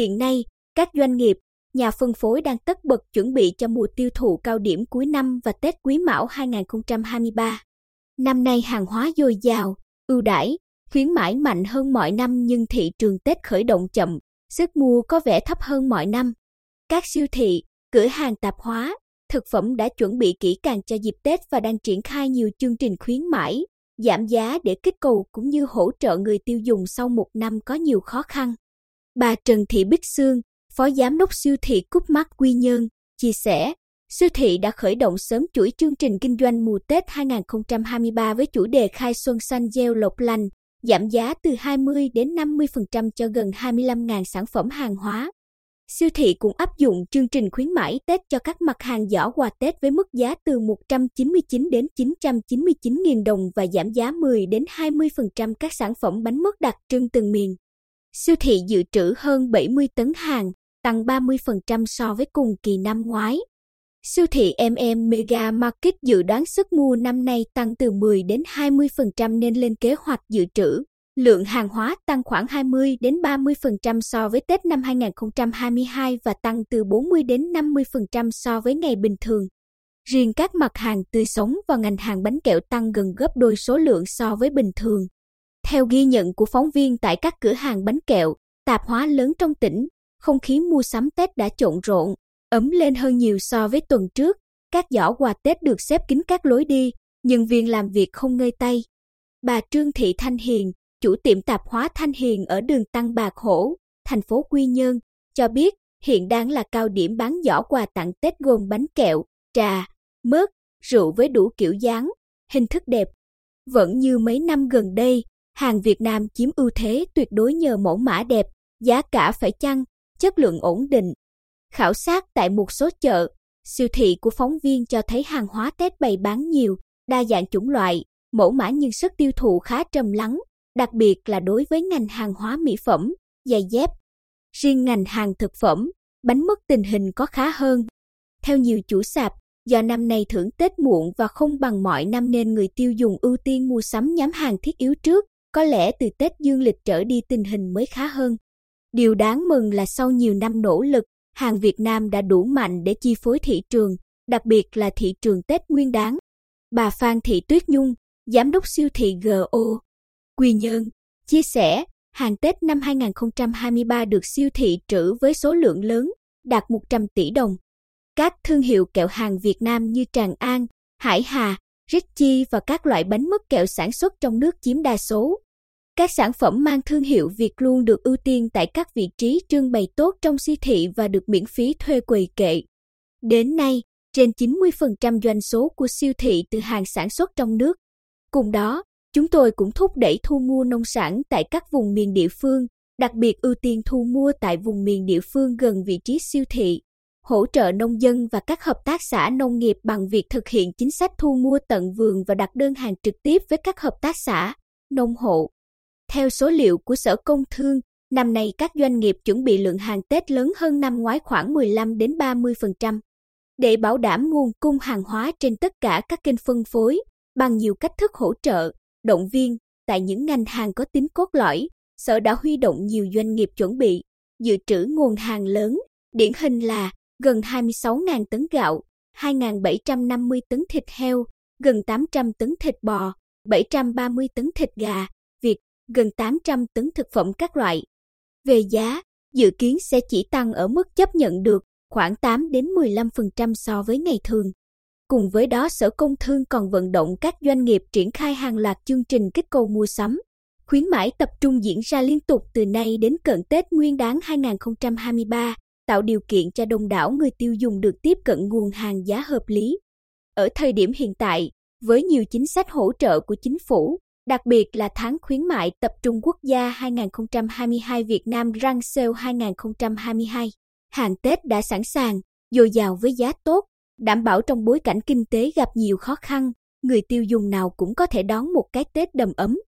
Hiện nay, các doanh nghiệp, nhà phân phối đang tất bật chuẩn bị cho mùa tiêu thụ cao điểm cuối năm và Tết Quý Mão 2023. Năm nay hàng hóa dồi dào, ưu đãi, khuyến mãi mạnh hơn mọi năm nhưng thị trường Tết khởi động chậm, sức mua có vẻ thấp hơn mọi năm. Các siêu thị, cửa hàng tạp hóa, thực phẩm đã chuẩn bị kỹ càng cho dịp Tết và đang triển khai nhiều chương trình khuyến mãi, giảm giá để kích cầu cũng như hỗ trợ người tiêu dùng sau một năm có nhiều khó khăn. Bà Trần Thị Bích Sương, Phó Giám đốc siêu thị Cúp Mắt Quy Nhơn, chia sẻ, siêu thị đã khởi động sớm chuỗi chương trình kinh doanh mùa Tết 2023 với chủ đề khai xuân xanh gieo lộc lành, giảm giá từ 20 đến 50% cho gần 25.000 sản phẩm hàng hóa. Siêu thị cũng áp dụng chương trình khuyến mãi Tết cho các mặt hàng giỏ quà Tết với mức giá từ 199 đến 999.000 đồng và giảm giá 10 đến 20% các sản phẩm bánh mứt đặc trưng từng miền. Siêu thị dự trữ hơn 70 tấn hàng, tăng 30% so với cùng kỳ năm ngoái. Siêu thị M&M Mega Market dự đoán sức mua năm nay tăng từ 10 đến 20% nên lên kế hoạch dự trữ. Lượng hàng hóa tăng khoảng 20 đến 30% so với Tết năm 2022 và tăng từ 40 đến 50% so với ngày bình thường. Riêng các mặt hàng tươi sống và ngành hàng bánh kẹo tăng gần gấp đôi số lượng so với bình thường. Theo ghi nhận của phóng viên tại các cửa hàng bánh kẹo, tạp hóa lớn trong tỉnh, không khí mua sắm Tết đã trộn rộn, ấm lên hơn nhiều so với tuần trước. Các giỏ quà Tết được xếp kín các lối đi, nhân viên làm việc không ngơi tay. Bà Trương Thị Thanh Hiền, chủ tiệm tạp hóa Thanh Hiền ở đường Tăng Bạc Hổ, thành phố Quy Nhơn, cho biết hiện đang là cao điểm bán giỏ quà tặng Tết gồm bánh kẹo, trà, mứt, rượu với đủ kiểu dáng, hình thức đẹp. Vẫn như mấy năm gần đây, hàng Việt Nam chiếm ưu thế tuyệt đối nhờ mẫu mã đẹp, giá cả phải chăng, chất lượng ổn định. Khảo sát tại một số chợ, siêu thị của phóng viên cho thấy hàng hóa Tết bày bán nhiều, đa dạng chủng loại, mẫu mã nhưng sức tiêu thụ khá trầm lắng, đặc biệt là đối với ngành hàng hóa mỹ phẩm, giày dép. Riêng ngành hàng thực phẩm, bánh mứt tình hình có khá hơn. Theo nhiều chủ sạp, do năm nay thưởng Tết muộn và không bằng mọi năm nên người tiêu dùng ưu tiên mua sắm nhóm hàng thiết yếu trước, có lẽ từ Tết dương lịch trở đi tình hình mới khá hơn. Điều đáng mừng là sau nhiều năm nỗ lực, hàng Việt Nam đã đủ mạnh để chi phối thị trường, đặc biệt là thị trường Tết Nguyên đán. Bà Phan Thị Tuyết Nhung, Giám đốc siêu thị GO Quy Nhơn, chia sẻ, hàng Tết năm 2023 được siêu thị trữ với số lượng lớn, đạt 100 tỷ đồng. Các thương hiệu kẹo hàng Việt Nam như Tràng An, Hải Hà, Richy và các loại bánh mứt kẹo sản xuất trong nước chiếm đa số. Các sản phẩm mang thương hiệu Việt luôn được ưu tiên tại các vị trí trưng bày tốt trong siêu thị và được miễn phí thuê quầy kệ. Đến nay, trên 90% doanh số của siêu thị từ hàng sản xuất trong nước. Cùng đó, chúng tôi cũng thúc đẩy thu mua nông sản tại các vùng miền địa phương, đặc biệt ưu tiên thu mua tại vùng miền địa phương gần vị trí siêu thị, hỗ trợ nông dân và các hợp tác xã nông nghiệp bằng việc thực hiện chính sách thu mua tận vườn và đặt đơn hàng trực tiếp với các hợp tác xã, nông hộ. Theo số liệu của Sở Công Thương, năm nay các doanh nghiệp chuẩn bị lượng hàng Tết lớn hơn năm ngoái khoảng 15 đến 30%. Để bảo đảm nguồn cung hàng hóa trên tất cả các kênh phân phối, bằng nhiều cách thức hỗ trợ, động viên, tại những ngành hàng có tính cốt lõi, Sở đã huy động nhiều doanh nghiệp chuẩn bị, dự trữ nguồn hàng lớn, điển hình là gần 26.000 tấn gạo, 2.750 tấn thịt heo, gần 800 tấn thịt bò, 730 tấn thịt gà, Việt, gần 800 tấn thực phẩm các loại. Về giá, dự kiến sẽ chỉ tăng ở mức chấp nhận được, khoảng 8 đến 15% so với ngày thường. Cùng với đó, Sở Công Thương còn vận động các doanh nghiệp triển khai hàng loạt chương trình kích cầu mua sắm. Khuyến mãi tập trung diễn ra liên tục từ nay đến cận Tết Nguyên đán 2023, tạo điều kiện cho đông đảo người tiêu dùng được tiếp cận nguồn hàng giá hợp lý. Ở thời điểm hiện tại, với nhiều chính sách hỗ trợ của chính phủ, đặc biệt là tháng khuyến mại tập trung quốc gia 2022 Việt Nam Grand Sale 2022, hàng Tết đã sẵn sàng, dồi dào với giá tốt. Đảm bảo trong bối cảnh kinh tế gặp nhiều khó khăn, người tiêu dùng nào cũng có thể đón một cái Tết đầm ấm.